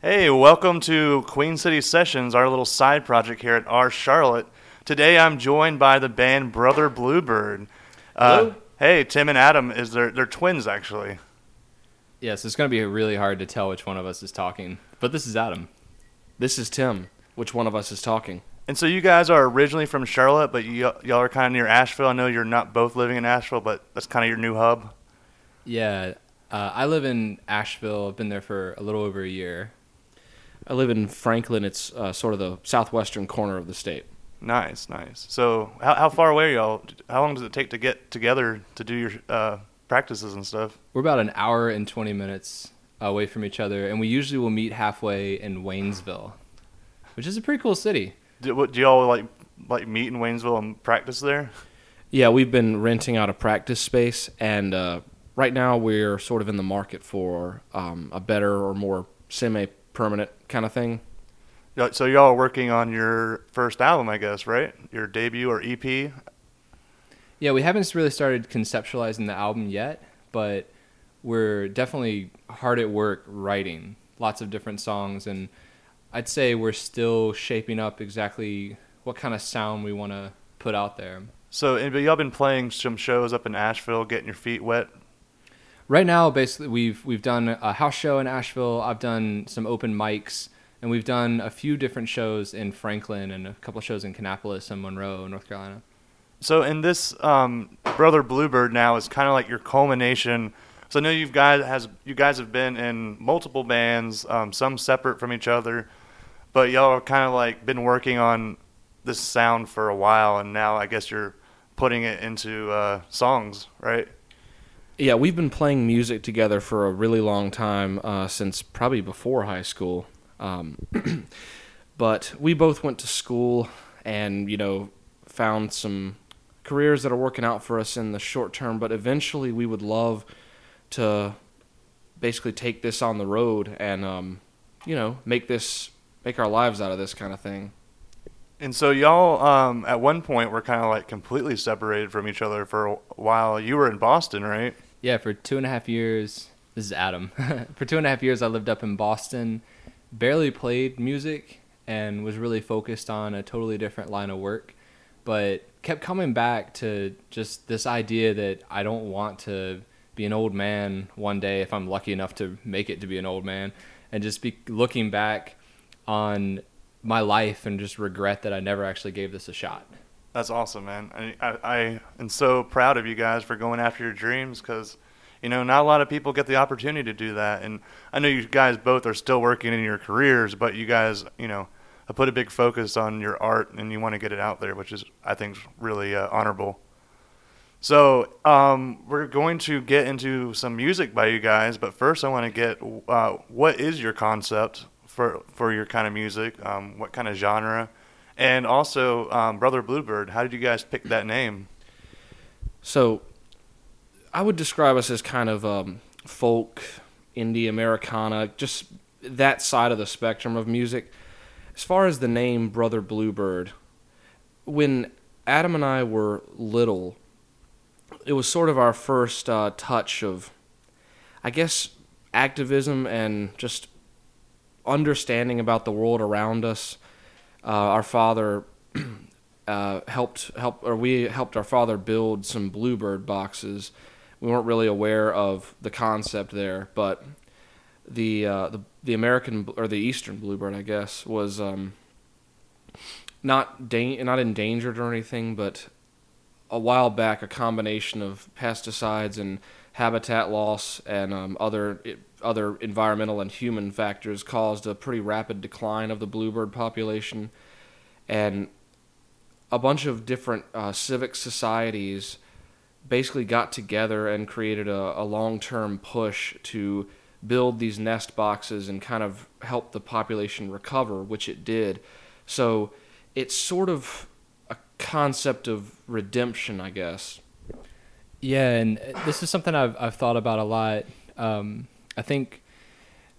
Hey, welcome to Queen City Sessions, our little side project here at R-Charlotte. Today I'm joined by the band Brother Bluebird. Hello? Hey, Tim and Adam, they're twins actually. Yeah, so it's going to be really hard to tell which one of us is talking. But this is Adam. This is Tim. Which one of us is talking? And so you guys are originally from Charlotte, but y'all are kind of near Asheville. I know you're not both living in Asheville, but that's kind of your new hub. Yeah, I live in Asheville. I've been there for a little over a year. I live in Franklin. It's sort of the southwestern corner of the state. Nice, nice. So how far away are y'all? How long does it take to get together to do your practices and stuff? We're about an hour and 20 minutes away from each other, and we usually will meet halfway in Waynesville, which is a pretty cool city. Do y'all like meet in Waynesville and practice there? Yeah, we've been renting out a practice space, and right now we're sort of in the market for a better or more semi-permanent kind of thing. So y'all are working on your first album, I guess, right? Your debut or EP? Yeah, we haven't really started conceptualizing the album yet, but we're definitely hard at work writing lots of different songs, and I'd say we're still shaping up exactly what kind of sound we want to put out there. So, but y'all been playing some shows up in Asheville, getting your feet wet? Right now, basically, we've done a house show in Asheville. I've done some open mics. And we've done a few different shows in Franklin and a couple of shows in Kannapolis and Monroe, North Carolina. So in this Brother Bluebird now is kind of like your culmination. So I know you guys have been in multiple bands, some separate from each other, but y'all have kind of like been working on this sound for a while, and now I guess you're putting it into songs, right? Yeah, we've been playing music together for a really long time, since probably before high school. But we both went to school and, you know, found some careers that are working out for us in the short term, but eventually we would love to basically take this on the road and, you know, make our lives out of this kind of thing. And so y'all, at one point were kind of like completely separated from each other for a while. You were in Boston, right? Yeah. For 2.5 years, this is Adam. For 2.5 years, I lived up in Boston, barely played music, and was really focused on a totally different line of work, but kept coming back to just this idea that I don't want to be an old man one day, if I'm lucky enough to make it to be an old man, and just be looking back on my life and just regret that I never actually gave this a shot. That's awesome, man. I am so proud of you guys for going after your dreams, because you know, not a lot of people get the opportunity to do that. And I know you guys both are still working in your careers, but you guys, you know, have put a big focus on your art and you want to get it out there, which is, I think, really honorable. So we're going to get into some music by you guys, but first I want to get what is your concept for your kind of music, what kind of genre, and also Brother Bluebird, how did you guys pick that name? So I would describe us as kind of folk, indie, Americana, just that side of the spectrum of music. As far as the name Brother Bluebird, when Adam and I were little, it was sort of our first touch of, I guess, activism and just understanding about the world around us. Our father helped our father build some Bluebird boxes. We weren't really aware of the concept there, but the American or the Eastern Bluebird, I guess, was not endangered or anything, but a while back, a combination of pesticides and habitat loss and other environmental and human factors caused a pretty rapid decline of the bluebird population, and a bunch of different civic societies basically got together and created a long-term push to build these nest boxes and kind of help the population recover, which it did. So it's sort of a concept of redemption, I guess. Yeah, and this is something I've thought about a lot. I think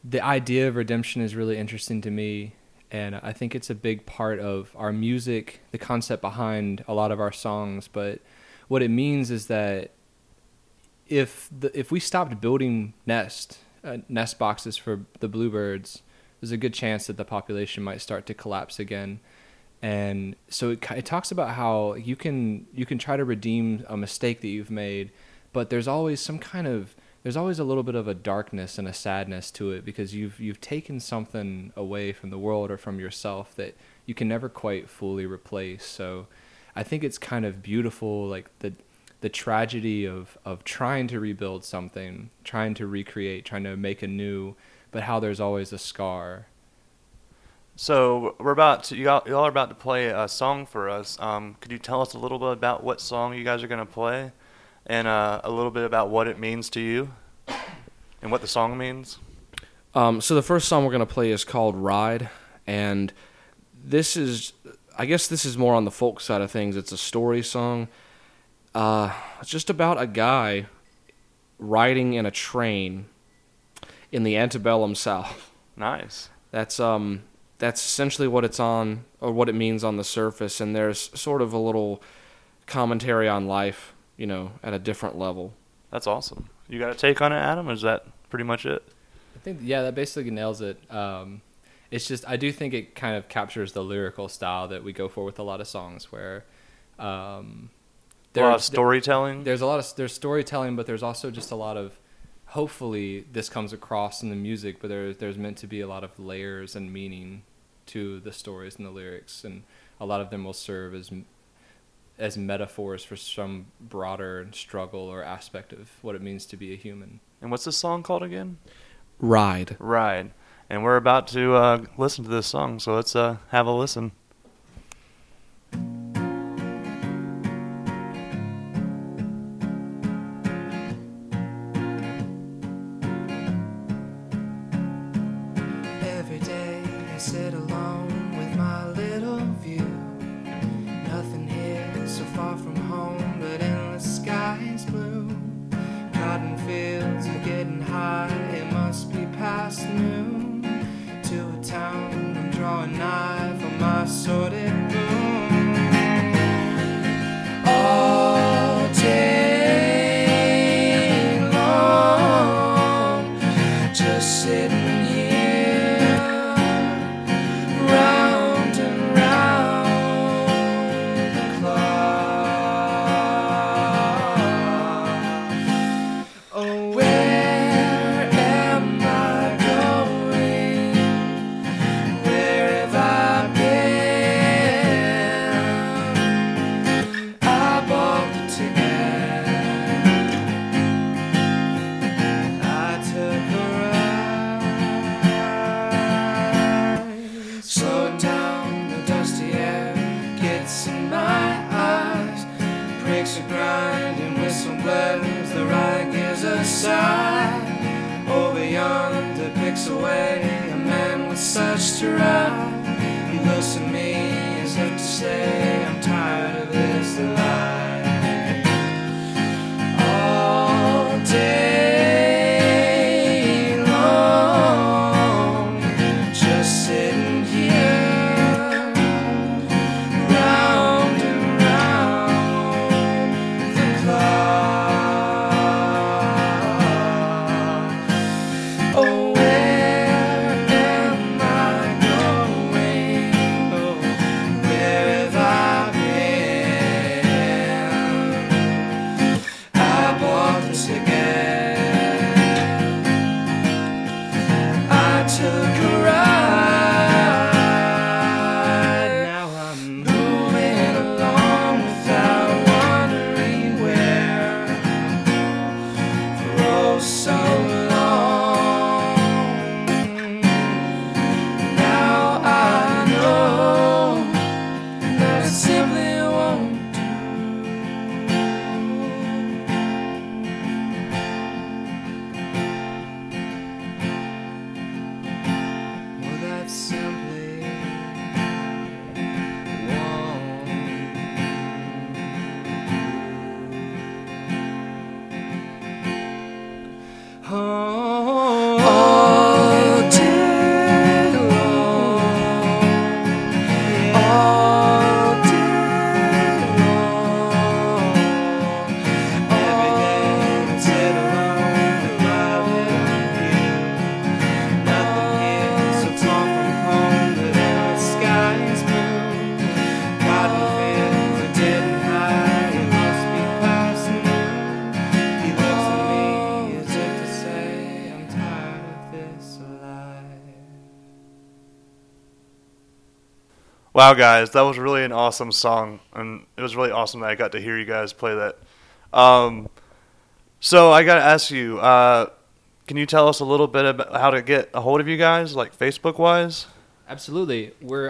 the idea of redemption is really interesting to me, and I think it's a big part of our music, the concept behind a lot of our songs, but what it means is that if we stopped building nest boxes for the bluebirds, there's a good chance that the population might start to collapse again. And so it talks about how you can try to redeem a mistake that you've made, but there's always a little bit of a darkness and a sadness to it, because you've taken something away from the world or from yourself that you can never quite fully replace. So I think it's kind of beautiful, like the tragedy of trying to rebuild something, trying to recreate, trying to make anew, but how there's always a scar. So y'all are about to play a song for us. Could you tell us a little bit about what song you guys are going to play, and a little bit about what it means to you and what the song means? So the first song we're going to play is called Ride, and this is more on the folk side of things. It's a story song. It's just about a guy riding in a train in the antebellum South. Nice. That's essentially what it's on, or what it means on the surface, and there's sort of a little commentary on life, at a different level. That's awesome. You got a take on it, Adam, or is that pretty much it? I think, yeah, that basically nails it. It's just, I do think it kind of captures the lyrical style that we go for with a lot of songs, where a lot of storytelling? There's storytelling, but there's also just a lot of, hopefully this comes across in the music, but there's meant to be a lot of layers and meaning to the stories and the lyrics, and a lot of them will serve as metaphors for some broader struggle or aspect of what it means to be a human. And what's this song called again? Ride. And we're about to listen to this song, so let's have a listen. Wow, guys, that was really an awesome song, and it was really awesome that I got to hear you guys play that. So I got to ask you, can you tell us a little bit about how to get a hold of you guys, like Facebook-wise? Absolutely. We're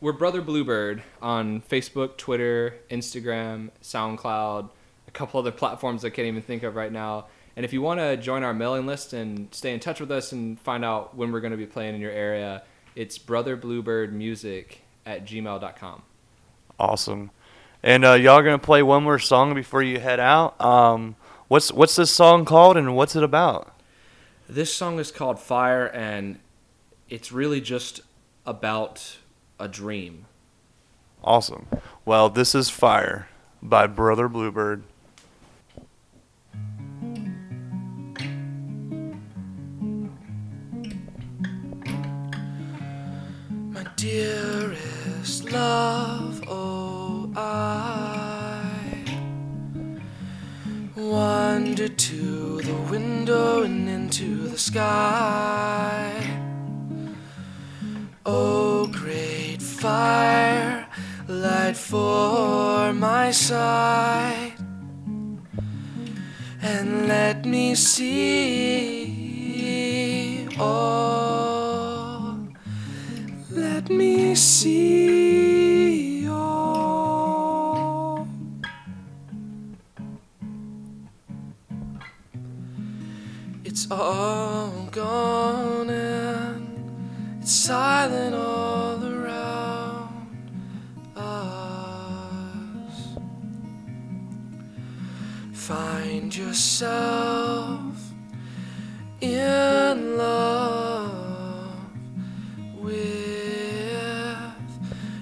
Brother Bluebird on Facebook, Twitter, Instagram, SoundCloud, a couple other platforms I can't even think of right now. And if you want to join our mailing list and stay in touch with us and find out when we're going to be playing in your area, it's brotherbluebirdmusic@gmail.com. Awesome. And y'all are going to play one more song before you head out. What's this song called and what's it about? This song is called Fire, and it's really just about a dream. Awesome. Well, this is Fire by Brother Bluebird. Dearest love, oh, I wander to the window and into the sky. Oh, great fire, light for my sight, and let me see all. Let me see all. It's all gone and it's silent all around us. Find yourself in love with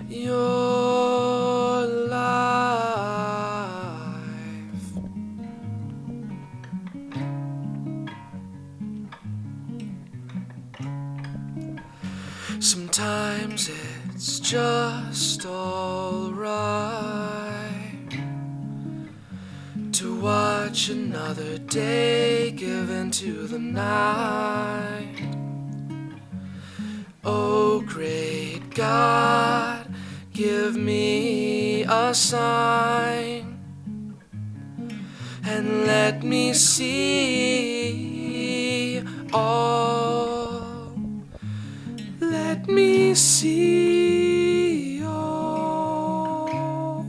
your life. Sometimes it's just all right to watch another day give into the night. Oh, great God, give me a sign and let me see all. Let me see all.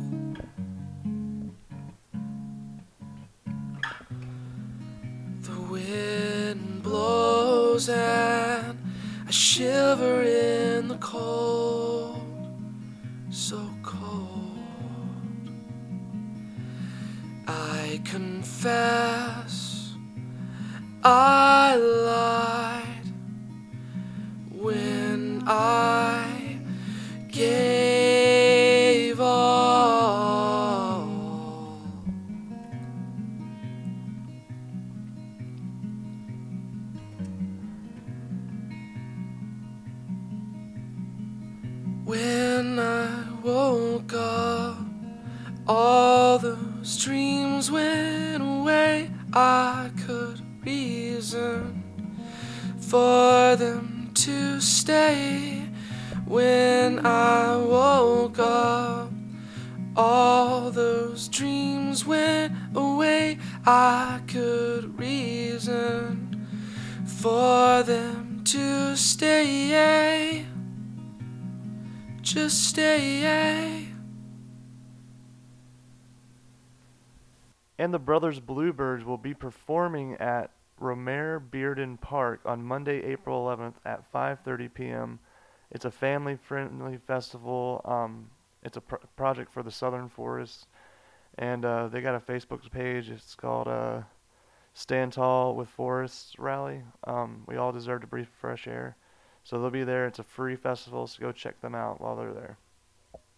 The wind blows and I shiver in the cold. So cold, I confess I lied when I gave all. When I woke up, all those dreams went away. I could reason for them to stay. When I woke up, all those dreams went away. I could reason for them to stay. Just stay. And the Brothers Bluebirds will be performing at Romare Bearden Park on Monday, April 11th at 5:30 p.m. It's a family-friendly festival. It's a project for the Southern Forests, and they got a Facebook page. It's called Stand Tall with Forests Rally. We all deserve to breathe fresh air. So they'll be there. It's a free festival, so go check them out while they're there.